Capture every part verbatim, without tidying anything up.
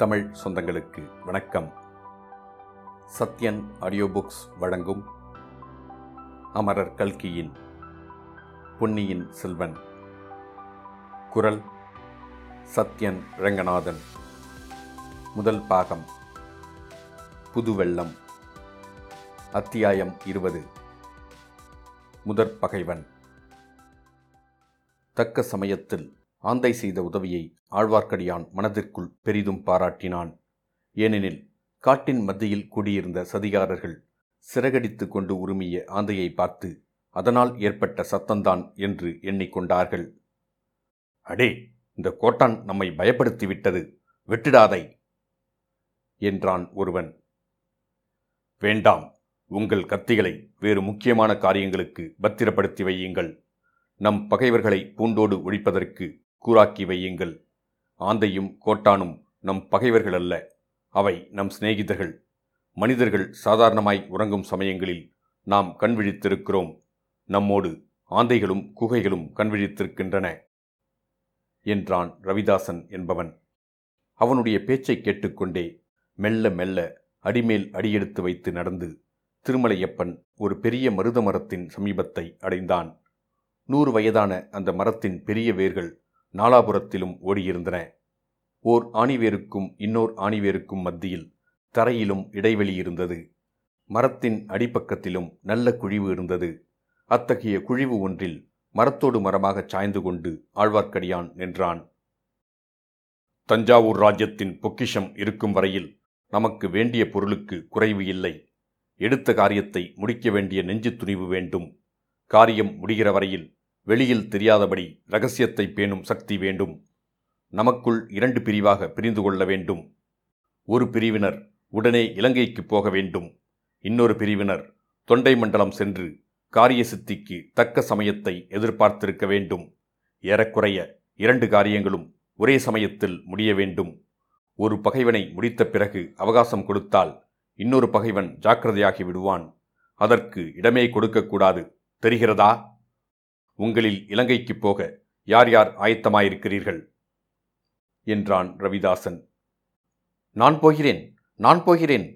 தமிழ் சொந்தங்களுக்கு வணக்கம். Sathyan audio books வழங்கும் அமரர் கல்கியின் பொன்னியின் செல்வன். குரல் சத்யன் இரங்கநாதன். முதல் பாகம் புதுவெள்ளம். அத்தியாயம் இருபது. முதற் பகைவன். தக்க சமயத்தில் ஆந்தை செய்த உதவியை ஆழ்வார்க்கடியான் மனதிற்குள் பெரிதும் பாராட்டினான். ஏனெனில் காட்டின் மத்தியில் கூடியிருந்த சதிகாரர்கள் சிறகடித்து கொண்டு உருமிய ஆந்தையை பார்த்து அதனால் ஏற்பட்ட சத்தந்தான் என்று எண்ணிக்கொண்டார்கள். அடே, இந்த கோட்டான் நம்மை பயப்படுத்திவிட்டது, வெட்டிடாதை என்றான் ஒருவன். வேண்டாம், உங்கள் கத்திகளை வேறு முக்கியமான காரியங்களுக்கு பத்திரப்படுத்தி வையுங்கள். நம் பகைவர்களை பூண்டோடு ஒழிப்பதற்கு கூராக்கி வையுங்கள். ஆந்தையும் கோட்டானும் நம் பகைவர்கள் அல்ல, அவை நம் சிநேகிதர்கள். மனிதர்கள் சாதாரணமாய் உறங்கும் சமயங்களில் நாம் கண்விழித்திருக்கிறோம். நம்மோடு ஆந்தைகளும் குகைகளும் கண்விழித்திருக்கின்றன என்றான் ரவிதாசன் என்பவன். அவனுடைய பேச்சை கேட்டுக்கொண்டே மெல்ல மெல்ல அடிமேல் அடியெடுத்து வைத்து நடந்து திருமலையப்பன் ஒரு பெரிய மருத மரத்தின் சமீபத்தை அடைந்தான். நூறு வயதான அந்த மரத்தின் பெரிய வேர்கள் நாலாபுரத்திலும் ஓடியிருந்தன. ஓர் ஆணிவேருக்கும் இன்னோர் ஆணிவேருக்கும் மத்தியில் தரையிலும் இடைவெளி இருந்தது. மரத்தின் அடிப்பக்கத்திலும் நல்ல குழிவு இருந்தது. அத்தகைய குழிவு ஒன்றில் மரத்தோடு மரமாகச் சாய்ந்து கொண்டு ஆழ்வார்க்கடியான் நின்றான். தஞ்சாவூர் ராஜ்யத்தின் பொக்கிஷம் இருக்கும் வரையில் நமக்கு வேண்டிய பொருளுக்கு குறைவு இல்லை. எடுத்த காரியத்தை முடிக்க வேண்டிய நெஞ்சு துணிவு வேண்டும். காரியம் முடிகிற வரையில் வெளியில் தெரியாதபடி இரகசியத்தை பேணும் சக்தி வேண்டும். நமக்குள் இரண்டு பிரிவாக பிரிந்து கொள்ள வேண்டும். ஒரு பிரிவினர் உடனே இலங்கைக்கு போக வேண்டும். இன்னொரு பிரிவினர் தொண்டை மண்டலம் சென்று காரிய சித்திக்கு தக்க சமயத்தை எதிர்பார்த்திருக்க வேண்டும். ஏறக்குறைய இரண்டு காரியங்களும் ஒரே சமயத்தில் முடிய வேண்டும். ஒரு பகைவனை முடித்த பிறகு அவகாசம் கொடுத்தால் இன்னொரு பகைவன் ஜாக்கிரதையாகி விடுவான். அதற்கு இடமே கொடுக்கக்கூடாது. தெரிகிறதா? உங்களில் இலங்கைக்கு போக யார் யார் ஆயத்தமாயிருக்கிறீர்கள் என்றான் ரவிதாசன். நான் போகிறேன், நான் போகிறேன்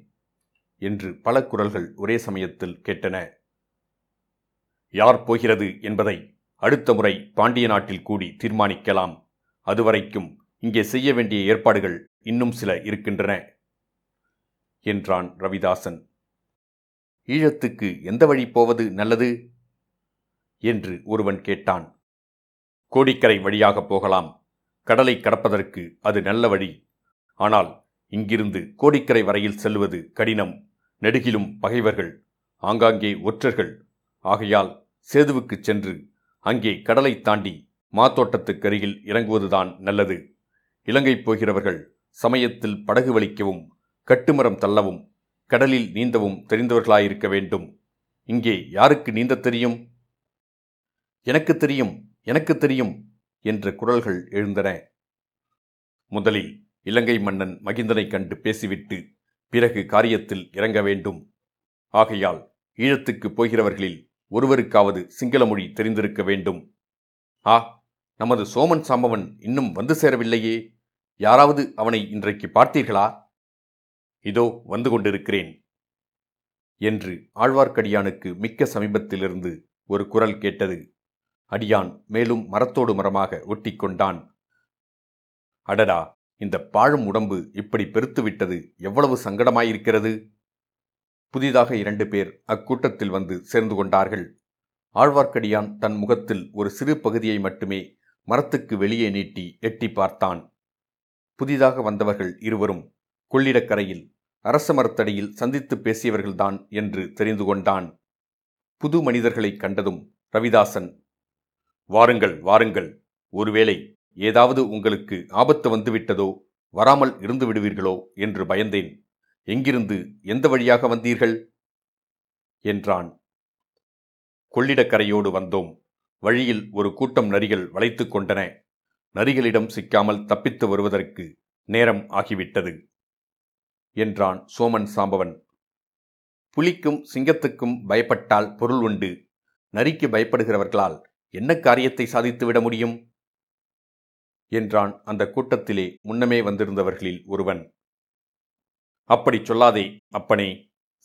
என்று பல குரல்கள் ஒரே சமயத்தில் கேட்டன. யார் போகிறது என்பதை அடுத்த முறை பாண்டிய நாட்டில் கூடி தீர்மானிக்கலாம். அதுவரைக்கும் இங்கே செய்ய வேண்டிய ஏற்பாடுகள் இன்னும் சில இருக்கின்றன என்றான் ரவிதாசன். ஈழத்துக்கு எந்த வழி போவது நல்லது என்று ஒருவன் கேட்டான். கோடிக்கரை வழியாக போகலாம். கடலை கடப்பதற்கு அது நல்ல வழி. ஆனால் இங்கிருந்து கோடிக்கரை வரையில் செல்வது கடினம். நெடுகிலும் பகைவர்கள், ஆங்காங்கே ஒற்றர்கள். ஆகையால் சேதுவுக்குச் சென்று அங்கே கடலை தாண்டி மாத்தோட்டத்துக்கருகில் இறங்குவதுதான் நல்லது. இலங்கை போகிறவர்கள் சமயத்தில் படகு வலிக்கவும் கட்டுமரம் தள்ளவும் கடலில் நீந்தவும் தெரிந்தவர்களாயிருக்க வேண்டும். இங்கே யாருக்கு நீந்த தெரியும்? எனக்கு தெரியும், எனக்கு தெரியும் என்ற குரல்கள் எழுந்தன. முதலில் இலங்கை மன்னன் மகிந்தனை கண்டு பேசிவிட்டு பிறகு காரியத்தில் இறங்க வேண்டும். ஆகையால் ஈழத்துக்கு போகிறவர்களில் ஒருவருக்காவது சிங்கள மொழி தெரிந்திருக்க வேண்டும். ஆ, நமது சோமன் சாம்பவன் இன்னும் வந்து சேரவில்லையே. யாராவது அவனை இன்றைக்கு பார்த்தீர்களா? இதோ வந்து கொண்டிருக்கிறேன் என்று ஆழ்வார்க்கடியானுக்கு மிக்க சமீபத்திலிருந்து ஒரு குரல் கேட்டது. அடியான் மேலும் மரத்தோடு மரமாக ஒட்டி கொண்டான். அடடா, இந்த பாழும் உடம்பு இப்படி பெருத்துவிட்டது, எவ்வளவு சங்கடமாயிருக்கிறது. புதிதாக இரண்டு பேர் அக்கூட்டத்தில் வந்து சேர்ந்து கொண்டார்கள். ஆழ்வார்க்கடியான் தன் முகத்தில் ஒரு சிறு பகுதியை மட்டுமே மரத்துக்கு வெளியே நீட்டி எட்டி பார்த்தான். புதிதாக வந்தவர்கள் இருவரும் கொள்ளிடக்கரையில் அரச மரத்தடியில் சந்தித்து பேசியவர்கள்தான் என்று தெரிந்து கொண்டான். புது மனிதர்களை கண்டதும் ரவிதாசன், வாருங்கள் வாருங்கள், ஒருவேளை ஏதாவது உங்களுக்கு ஆபத்து வந்துவிட்டதோ வராமல் இருந்து விடுவீர்களோ என்று பயந்தேன். எங்கிருந்து எந்த வழியாக வந்தீர்கள் என்றான். கொள்ளிடக்கரையோடு வந்தோம். வழியில் ஒரு கூட்டம் நரிகள் வளைத்து கொண்டன. நரிகளிடம் சிக்காமல் தப்பித்து வருவதற்கு நேரம் ஆகிவிட்டது என்றான் சோமன் சாம்பவன். புலிக்கும் சிங்கத்துக்கும் பயப்பட்டால் பொருள் உண்டு. நரிக்கு பயப்படுகிறவர்களால் என்ன காரியத்தை சாதித்துவிட முடியும் என்றான் அந்த கூட்டத்திலே முன்னமே வந்திருந்தவர்களில் ஒருவன். அப்படி சொல்லாதே அப்பனே,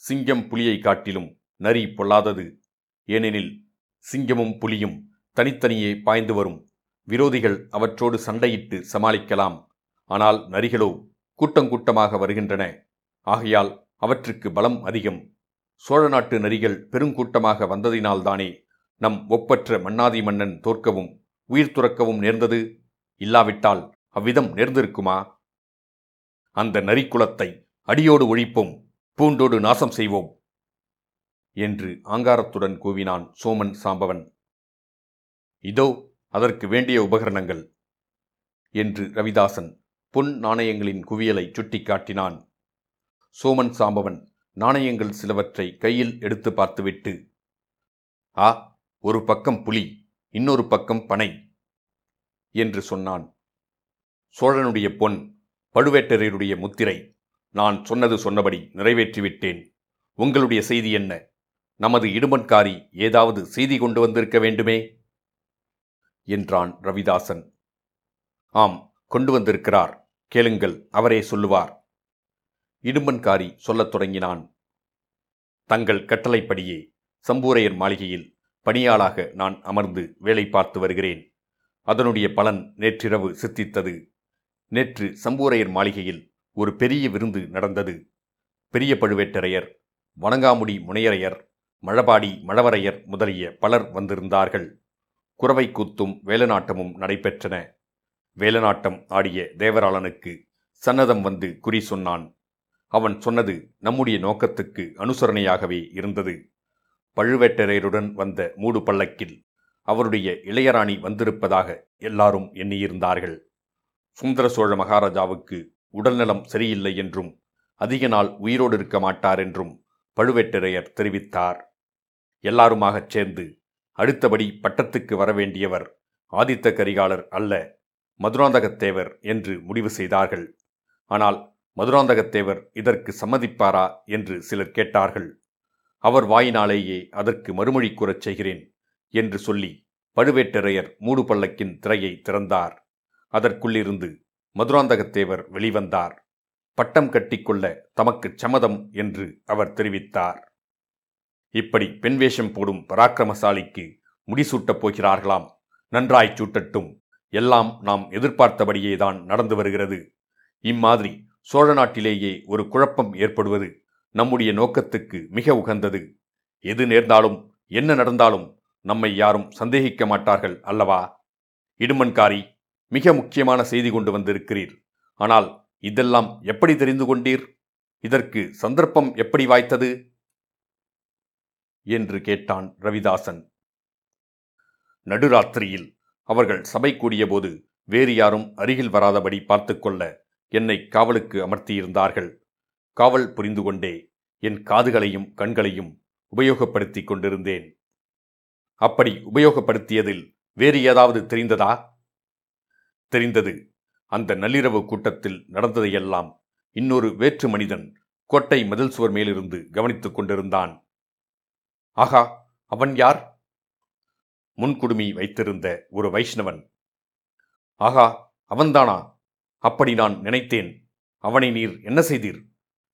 சிங்கம் புலியை காட்டிலும் நரி பொல்லாதது. ஏனெனில் சிங்கமும் புலியும் தனித்தனியே பாய்ந்து வரும். விரோதிகள் அவற்றோடு சண்டையிட்டு சமாளிக்கலாம். ஆனால் நரிகளோ கூட்டங்கூட்டமாக வருகின்றன. ஆகையால் அவற்றுக்கு பலம் அதிகம். சோழ நாட்டு நரிகள் பெருங்கூட்டமாக வந்ததினால்தானே நம் ஒப்பற்ற மன்னாதி மன்னன் தோற்கவும் உயிர் துறக்கவும் நேர்ந்தது. இல்லாவிட்டால் அவ்விதம் நேர்ந்திருக்குமா? அந்த நரிக்குலத்தை அடியோடு ஒழிப்போம், பூண்டோடு நாசம் செய்வோம் என்று ஆங்காரத்துடன் கூவினான் சோமன் சாம்பவன். இதோ அதற்கு வேண்டிய உபகரணங்கள் என்று ரவிதாசன் பொன் நாணயங்களின் குவியலை சுட்டி காட்டினான். சோமன் சாம்பவன் நாணயங்கள் சிலவற்றை கையில் எடுத்து பார்த்துவிட்டு, ஆ, ஒரு பக்கம் புலி, இன்னொரு பக்கம் பனை என்று சொன்னான். சோழனுடைய பொன், பழுவேட்டரையருடைய முத்திரை. நான் சொன்னது சொன்னபடி நிறைவேற்றிவிட்டேன். உங்களுடைய செய்தி என்ன? நமது இடுமன்காரி ஏதாவது செய்தி கொண்டு வந்திருக்க வேண்டுமே என்றான் ரவிதாசன். ஆம், கொண்டு வந்திருக்கிறார். கேளுங்கள், அவரே சொல்லுவார். இடுமன்காரி சொல்லத் தொடங்கினான். தங்கள் கட்டளைப்படியே சம்பூரையர் மாளிகையில் பணியாளாக நான் அமர்ந்து வேலை பார்த்து வருகிறேன். அதனுடைய பலன் நேற்றிரவு சித்தித்தது. நேற்று சம்பூரையர் மாளிகையில் ஒரு பெரிய விருந்து நடந்தது. பெரிய பழுவேட்டரையர், வணங்காமுடி முனையரையர், மழபாடி மழவரையர் முதலிய பலர் வந்திருந்தார்கள். குறவை கூத்தும் வேலநாட்டமும் நடைபெற்றன. வேலநாட்டம் ஆடிய தேவராளனுக்கு சன்னதம் வந்து குறி சொன்னான். அவன் சொன்னது நம்முடைய நோக்கத்துக்கு அனுசரணையாகவே இருந்தது. பழுவேட்டரையருடன் வந்த மூடு பல்லக்கில் அவருடைய இளையராணி வந்திருப்பதாக எல்லாரும் எண்ணியிருந்தார்கள். சுந்தர சோழ மகாராஜாவுக்கு உடல்நலம் சரியில்லை என்றும் அதிக நாள் உயிரோடு இருக்க மாட்டார் என்றும் பழுவேட்டரையர் தெரிவித்தார். எல்லாருமாகச் சேர்ந்து அடுத்தபடி பட்டத்துக்கு வரவேண்டியவர் ஆதித்த கரிகாலர் அல்ல, மதுராந்தகத்தேவர் என்று முடிவு செய்தார்கள். ஆனால் மதுராந்தகத்தேவர் இதற்கு சம்மதிப்பாரா என்று சிலர் கேட்டார்கள். அவர் வாயினாலேயே அதற்கு மறுமொழி கூறச் செய்கிறேன் என்று சொல்லி பழுவேட்டரையர் மூடு பல்லக்கின் திரையை திறந்தார். அதற்குள்ளிருந்து மதுராந்தகத்தேவர் வெளிவந்தார். பட்டம் கட்டிக்கொள்ள தமக்குச் சம்மதம் என்று அவர் தெரிவித்தார். இப்படி பெண் வேஷம் போடும் பராக்கிரமசாலிக்கு முடிசூட்டப் போகிறார்களாம். நன்றாய்ச் சூட்டட்டும். எல்லாம் நாம் எதிர்பார்த்தபடியேதான் நடந்து வருகிறது. இம்மாதிரி சோழ நாட்டிலேயே ஒரு குழப்பம் ஏற்படுவது நம்முடைய நோக்கத்துக்கு மிக உகந்தது. எது நேர்ந்தாலும் என்ன நடந்தாலும் நம்மை யாரும் சந்தேகிக்க மாட்டார்கள் அல்லவா? இடுமன்காரி, மிக முக்கியமான செய்தி கொண்டு வந்திருக்கிறீர். ஆனால் இதெல்லாம் எப்படி தெரிந்து கொண்டீர்? இதற்கு சந்தர்ப்பம் எப்படி வாய்த்தது என்று கேட்டான் ரவிதாசன். நடுராத்திரியில் அவர்கள் சபை கூடியபோது வேறு யாரும் அருகில் வராதபடி பார்த்து கொள்ள என்னை காவலுக்கு அமர்த்தியிருந்தார்கள். காவல் புரிந்து கொண்டே என் காதுகளையும் கண்களையும் உபயோகப்படுத்தி கொண்டிருந்தேன். அப்படி உபயோகப்படுத்தியதில் வேறு ஏதாவது தெரிந்ததா? தெரிந்தது. அந்த நள்ளிரவு கூட்டத்தில் நடந்ததையெல்லாம் இன்னொரு வேற்று மனிதன் கோட்டை மதில் சுவர் மேலிருந்து கவனித்துக் கொண்டிருந்தான். ஆகா, அவன் யார்? முன்குடுமி வைத்திருந்த ஒரு வைஷ்ணவன். ஆகா, அவன்தானா? அப்படி நான் நினைத்தேன். அவனை நீர் என்ன செய்தீர்?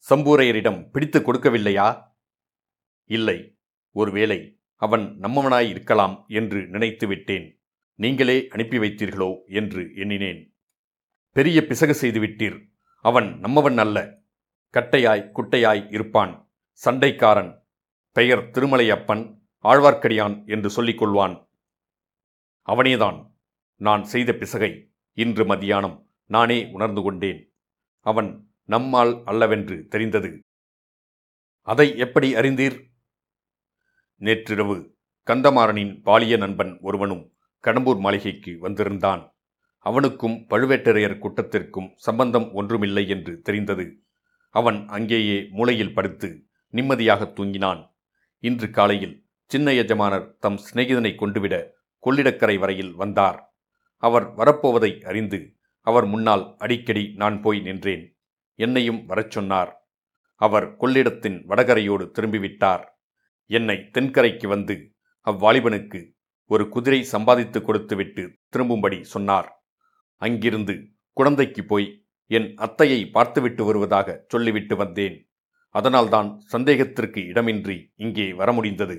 சம்பூரையரிடம் பிடித்து கொடுக்கவில்லையா? இல்லை, ஒருவேளை அவன் நம்மவனாய் இருக்கலாம் என்று நினைத்து விட்டேன். நீங்களே அனுப்பி வைத்தீர்களோ என்று எண்ணினேன். பெரிய பிசகு செய்துவிட்டீர். அவன் நம்மவன் அல்ல. கட்டையாய் குட்டையாய் இருப்பான். சண்டைக்காரன். பெயர் திருமலையப்பன், ஆழ்வார்க்கடியான் என்று சொல்லிக் கொள்வான். அவனேதான். நான் செய்த பிசகை இன்று மதியானம் நானே உணர்ந்து கொண்டேன். அவன் நம்மால் அல்லவென்று தெரிந்தது. அதை எப்படி அறிந்தீர்? நேற்றிரவு கந்தமாறனின் பாலிய நண்பன் ஒருவனும் கடம்பூர் மாளிகைக்கு வந்திருந்தான். அவனுக்கும் பழுவேட்டரையர் கூட்டத்திற்கும் சம்பந்தம் ஒன்றுமில்லை என்று தெரிந்தது. அவன் அங்கேயே மூலையில் படுத்து நிம்மதியாக தூங்கினான். இன்று காலையில் சின்ன எஜமானர் தம் சிநேகிதனை கொண்டுவிட கொள்ளிடக்கரை வரையில் வந்தார். அவர் வரப்போவதை அறிந்து அவர் முன்னால் அடிக்கடி நான் போய் நின்றேன். என்னையும் வரச் சொன்னார். அவர் கொள்ளிடத்தின் வடகரையோடு திரும்பிவிட்டார். என்னை தென்கரைக்கு வந்து அவ்வாலிபனுக்கு ஒரு குதிரை சம்பாதித்து கொடுத்துவிட்டு திரும்பும்படி சொன்னார். அங்கிருந்து குழந்தைக்கு போய் என் அத்தையை பார்த்துவிட்டு வருவதாக சொல்லிவிட்டு வந்தேன். அதனால்தான் சந்தேகத்திற்கு இடமின்றி இங்கே வர முடிந்தது.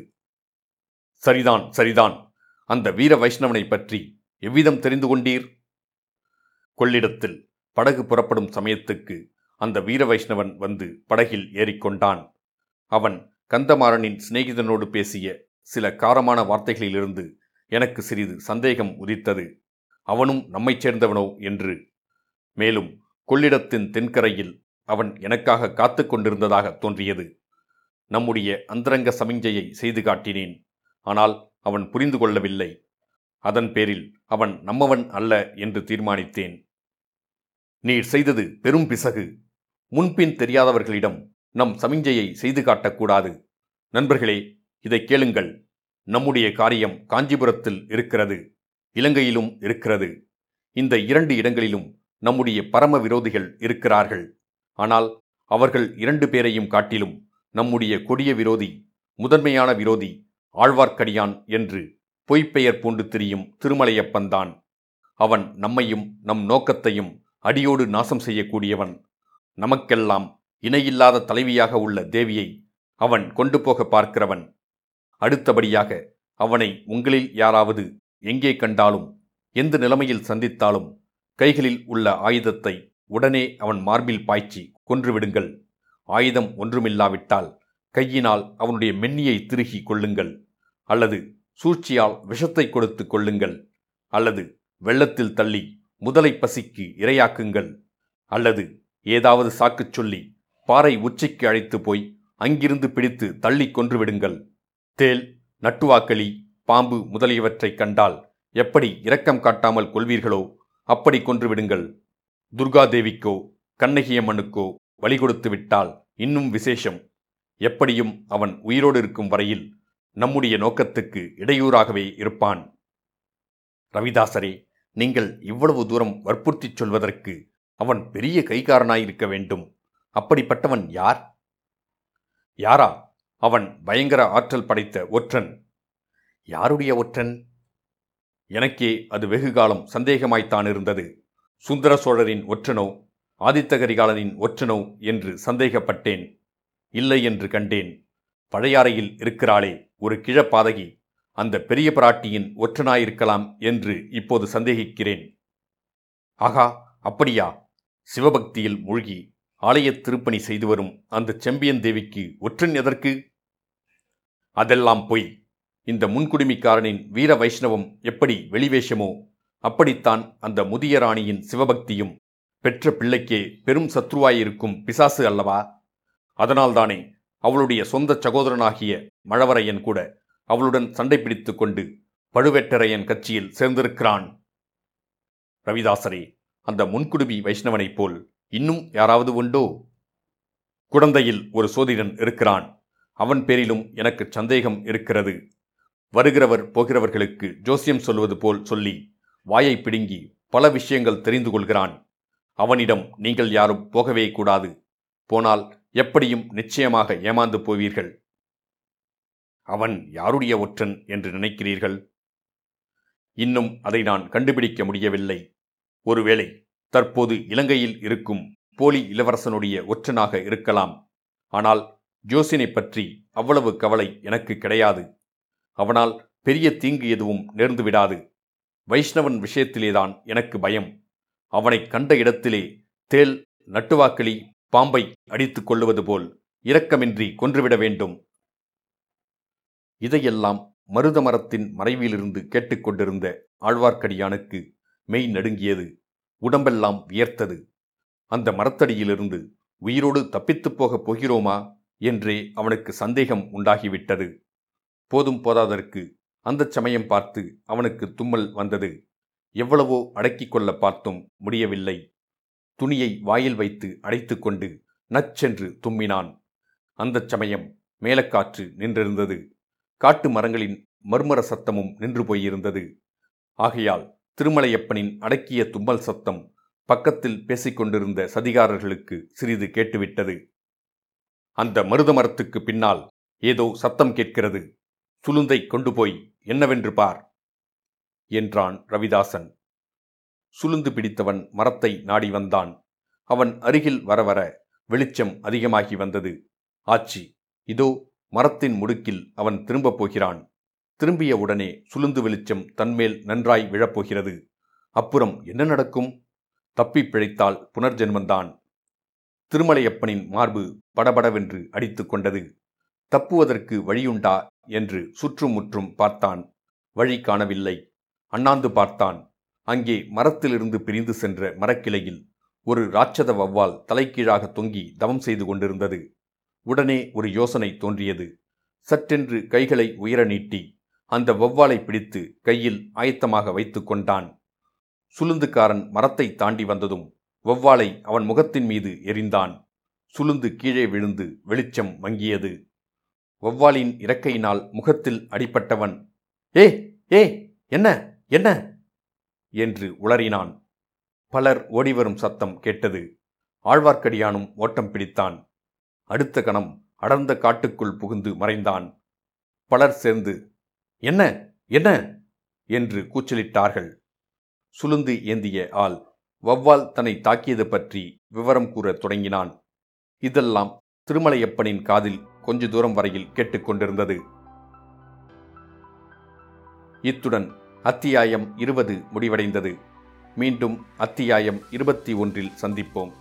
சரிதான் சரிதான் அந்த வீர வைஷ்ணவனை பற்றி எவ்விதம் தெரிந்து கொண்டீர்? கொள்ளிடத்தில் படகு புறப்படும் சமயத்துக்கு அந்த வீர வைஷ்ணவன் வந்து படகில் ஏறிக்கொண்டான். அவன் கந்தமாறனின் சிநேகிதனோடு பேசிய சில காரமான வார்த்தைகளிலிருந்து எனக்கு சிறிது சந்தேகம் உதித்தது. அவனும் நம்மைச் சேர்ந்தவனோ என்று. மேலும் கொள்ளிடத்தின் தென்கரையில் அவன் எனக்காக காத்து கொண்டிருந்ததாக தோன்றியது. நம்முடைய அந்தரங்க சமிஞ்சையை செய்து காட்டினேன். ஆனால் அவன் புரிந்து கொள்ளவில்லை. அதன் பேரில் அவன் நம்மவன் அல்ல என்று தீர்மானித்தேன். நீர் செய்தது பெரும் பிசகு. முன்பின் தெரியாதவர்களிடம் நம் சமிஞ்சையை செய்து காட்டக்கூடாது. நண்பர்களே, இதை கேளுங்கள். நம்முடைய காரியம் காஞ்சிபுரத்தில் இருக்கிறது, இலங்கையிலும் இருக்கிறது. இந்த இரண்டு இடங்களிலும் நம்முடைய பரம விரோதிகள் இருக்கிறார்கள். ஆனால் அவர்கள் இரண்டு பேரையும் காட்டிலும் நம்முடைய கொடிய விரோதி, முதன்மையான விரோதி ஆழ்வார்க்கடியான் என்று பொய்ப்பெயர் பூண்டு திரியும் திருமலையப்பன்தான். அவன் நம்மையும் நம் நோக்கத்தையும் அடியோடு நாசம் செய்யக்கூடியவன். நமக்கெல்லாம் இணையில்லாத தலைவியாக உள்ள தேவியை அவன் கொண்டு போக பார்க்கிறவன். அடுத்தபடியாக அவனை உங்களில் யாராவது எங்கே கண்டாலும் எந்த நிலைமையில் சந்தித்தாலும் கைகளில் உள்ள ஆயுதத்தை உடனே அவன் மார்பில் பாய்ச்சி கொன்றுவிடுங்கள். ஆயுதம் ஒன்றுமில்லாவிட்டால் கையினால் அவனுடைய மென்னியை திருகி கொள்ளுங்கள், அல்லது சூழ்ச்சியால் விஷத்தை கொடுத்து கொள்ளுங்கள், அல்லது வெள்ளத்தில் தள்ளி முதலை பசிக்கு இரையாக்குங்கள், அல்லது ஏதாவது சாக்குச் சொல்லி பாறை உச்சிக்கு அழைத்து போய் அங்கிருந்து பிடித்து தள்ளி கொன்றுவிடுங்கள். தேல், நட்டுவாக்களி, பாம்பு முதலியவற்றை கண்டால் எப்படி இரக்கம் காட்டாமல் கொள்வீர்களோ அப்படி கொன்றுவிடுங்கள். துர்காதேவிக்கோ கண்ணகியம்மனுக்கோ வழி கொடுத்து விட்டால் இன்னும் விசேஷம். எப்படியும் அவன் உயிரோடு இருக்கும் வரையில் நம்முடைய நோக்கத்துக்கு இடையூறாகவே இருப்பான். ரவிதாசரே, நீங்கள் இவ்வளவு தூரம் வற்புறுத்தி சொல்வதற்கு அவன் பெரிய கைகாரனாயிருக்க வேண்டும். அப்படிப்பட்டவன் யார்? யாரா? அவன் பயங்கர ஆற்றல் படைத்த ஒற்றன். யாருடைய ஒற்றன்? எனக்கே அது வெகுகாலம் சந்தேகமாய்த்தான் இருந்தது. சுந்தர சோழரின் ஒற்றனோ ஆதித்த கரிகாலனின் ஒற்றனோ என்று சந்தேகப்பட்டேன். இல்லை என்று கண்டேன். பழையாறையில் இருக்கிறாளே ஒரு கிழப்பாதகி, அந்த பெரிய பிராட்டியின் ஒற்றனாயிருக்கலாம் என்று இப்போது சந்தேகிக்கிறேன். ஆகா, அப்படியா? சிவபக்தியில் மூழ்கி ஆலய திருப்பணி செய்து வரும் அந்த செம்பியன் தேவிக்கு ஒற்றன் எதற்கு? அதெல்லாம் பொய். இந்த முன்குடுமிக்காரனின் வீர வைஷ்ணவம் எப்படி வெளிவேஷமோ அப்படித்தான் அந்த முதிய ராணியின் சிவபக்தியும் பெற்ற பிள்ளைக்கே பெரும் சத்ருவாயிருக்கும் பிசாசு அல்லவா? அதனால்தானே அவளுடைய சொந்த சகோதரனாகிய மழவரையன் கூட அவளுடன் சண்டை பிடித்து கொண்டு பழுவேட்டரையன் கட்சியில் சேர்ந்திருக்கிறான். ரவிதாசரே, அந்த முன்குடுமி வைஷ்ணவனைப் போல் இன்னும் யாராவது உண்டோ? குடந்தையில் ஒரு சோதிடன் இருக்கிறான். அவன் பேரிலும் எனக்கு சந்தேகம் இருக்கிறது. வருகிறவர் போகிறவர்களுக்கு ஜோசியம் சொல்வது போல் சொல்லி வாயை பிடுங்கி பல விஷயங்கள் தெரிந்து கொள்கிறான். அவனிடம் நீங்கள் யாரும் போகவே கூடாது. போனால் எப்படியும் நிச்சயமாக ஏமாந்து போவீர்கள். அவன் யாருடைய ஒற்றன் என்று நினைக்கிறீர்கள்? இன்னும் அதை நான் கண்டுபிடிக்க முடியவில்லை. ஒருவேளை தற்போது இலங்கையில் இருக்கும் போலி இளவரசனுடைய ஒற்றனாக இருக்கலாம். ஆனால் ஜோசியனை பற்றி அவ்வளவு கவலை எனக்கு கிடையாது. அவனால் பெரிய தீங்கு எதுவும் நேர்ந்துவிடாது. வைஷ்ணவன் விஷயத்திலேதான் எனக்கு பயம். அவனை கண்ட இடத்திலே தேல், நட்டுவாக்களி, பாம்பை அடித்து கொள்ளுவது போல் இரக்கமின்றி கொன்றுவிட வேண்டும். இதையெல்லாம் மருத மரத்தின் மறைவிலிருந்து கேட்டுக்கொண்டிருந்த ஆழ்வார்க்கடியானுக்கு மெய் நடுங்கியது. உடம்பெல்லாம் வியர்த்தது. அந்த மரத்தடியிலிருந்து உயிரோடு தப்பித்துப் போகப் போகிறோமா என்றே அவனுக்கு சந்தேகம் உண்டாகிவிட்டது. போதும் போதாதற்கு அந்த சமயம் பார்த்து அவனுக்கு தும்மல் வந்தது. எவ்வளவோ அடக்கிக் கொள்ள பார்த்தும் முடியவில்லை. துணியை வாயில் வைத்து அடைத்து கொண்டு நச்சென்று தும்மினான். அந்த சமயம் மேலக்காற்று நின்றிருந்தது. காட்டு மரங்களின் மர்மர சத்தமும் நின்று போயிருந்தது. ஆகையால் திருமலையப்பனின் அடக்கிய தும்மல் சத்தம் பக்கத்தில் பேசிக்கொண்டிருந்த சதிகாரர்களுக்கு சிறிது கேட்டுவிட்டது. அந்த மருத மரத்துக்கு பின்னால் ஏதோ சத்தம் கேட்கிறது. சுளுந்தை கொண்டு போய் என்னவென்று பார் என்றான் ரவிதாசன். சுளுந்து பிடித்தவன் மரத்தை நாடி வந்தான். அவன் அருகில் வர வர வெளிச்சம் அதிகமாகி வந்தது. ஆச்சி, இதோ மரத்தின் முடுக்கில் அவன் திரும்பப் போகிறான். திரும்பிய உடனே சுளுந்து வெளிச்சம் தன்மேல் நன்றாய் விழப்போகிறது. அப்புறம் என்ன நடக்கும்? தப்பி பிழைத்தால் புனர்ஜென்மந்தான். திருமலையப்பனின் மார்பு படபடவென்று அடித்து கொண்டது. தப்புவதற்கு வழியுண்டா என்று சுற்றுமுற்றும் பார்த்தான். வழி காணவில்லை. அண்ணாந்து பார்த்தான். அங்கே மரத்திலிருந்து பிரிந்து சென்ற மரக்கிளையில் ஒரு ராட்சத வௌவால் தலைக்கீழாக தொங்கி தவம் செய்து கொண்டிருந்தது. உடனே ஒரு யோசனை தோன்றியது. சற்றென்று கைகளை உயர நீட்டி அந்த வௌவாலை பிடித்து கையில் ஆயத்தமாக வைத்து கொண்டான். சுளுந்துக்காரன் மரத்தை தாண்டி வந்ததும் வௌவாலை அவன் முகத்தின் மீது எறிந்தான். சுளுந்து கீழே விழுந்து வெளிச்சம் மங்கியது. வௌவாலின் இறக்கையினால் முகத்தில் அடிபட்டவன் ஏ ஏ என்ன என்ன என்று உளறினான். பலர் ஓடிவரும் சத்தம் கேட்டது. ஆழ்வார்க்கடியானும் ஓட்டம் பிடித்தான். அடுத்த கணம் அடர்ந்த காட்டுக்குள் புகுந்து மறைந்தான். பலர் சேர்ந்து என்ன என்ன என்று கூச்சலிட்டார்கள். சுளுந்து ஏந்திய ஆள் வௌவால் தன்னை தாக்கியது பற்றி விவரம் கூற தொடங்கினான். இதெல்லாம் திருமலையப்பனின் காதில் கொஞ்ச தூரம் வரையில் கேட்டுக்கொண்டிருந்தது. இத்துடன் அத்தியாயம் இருபது முடிவடைந்தது. மீண்டும் அத்தியாயம் இருபத்தி ஒன்றில் சந்திப்போம்.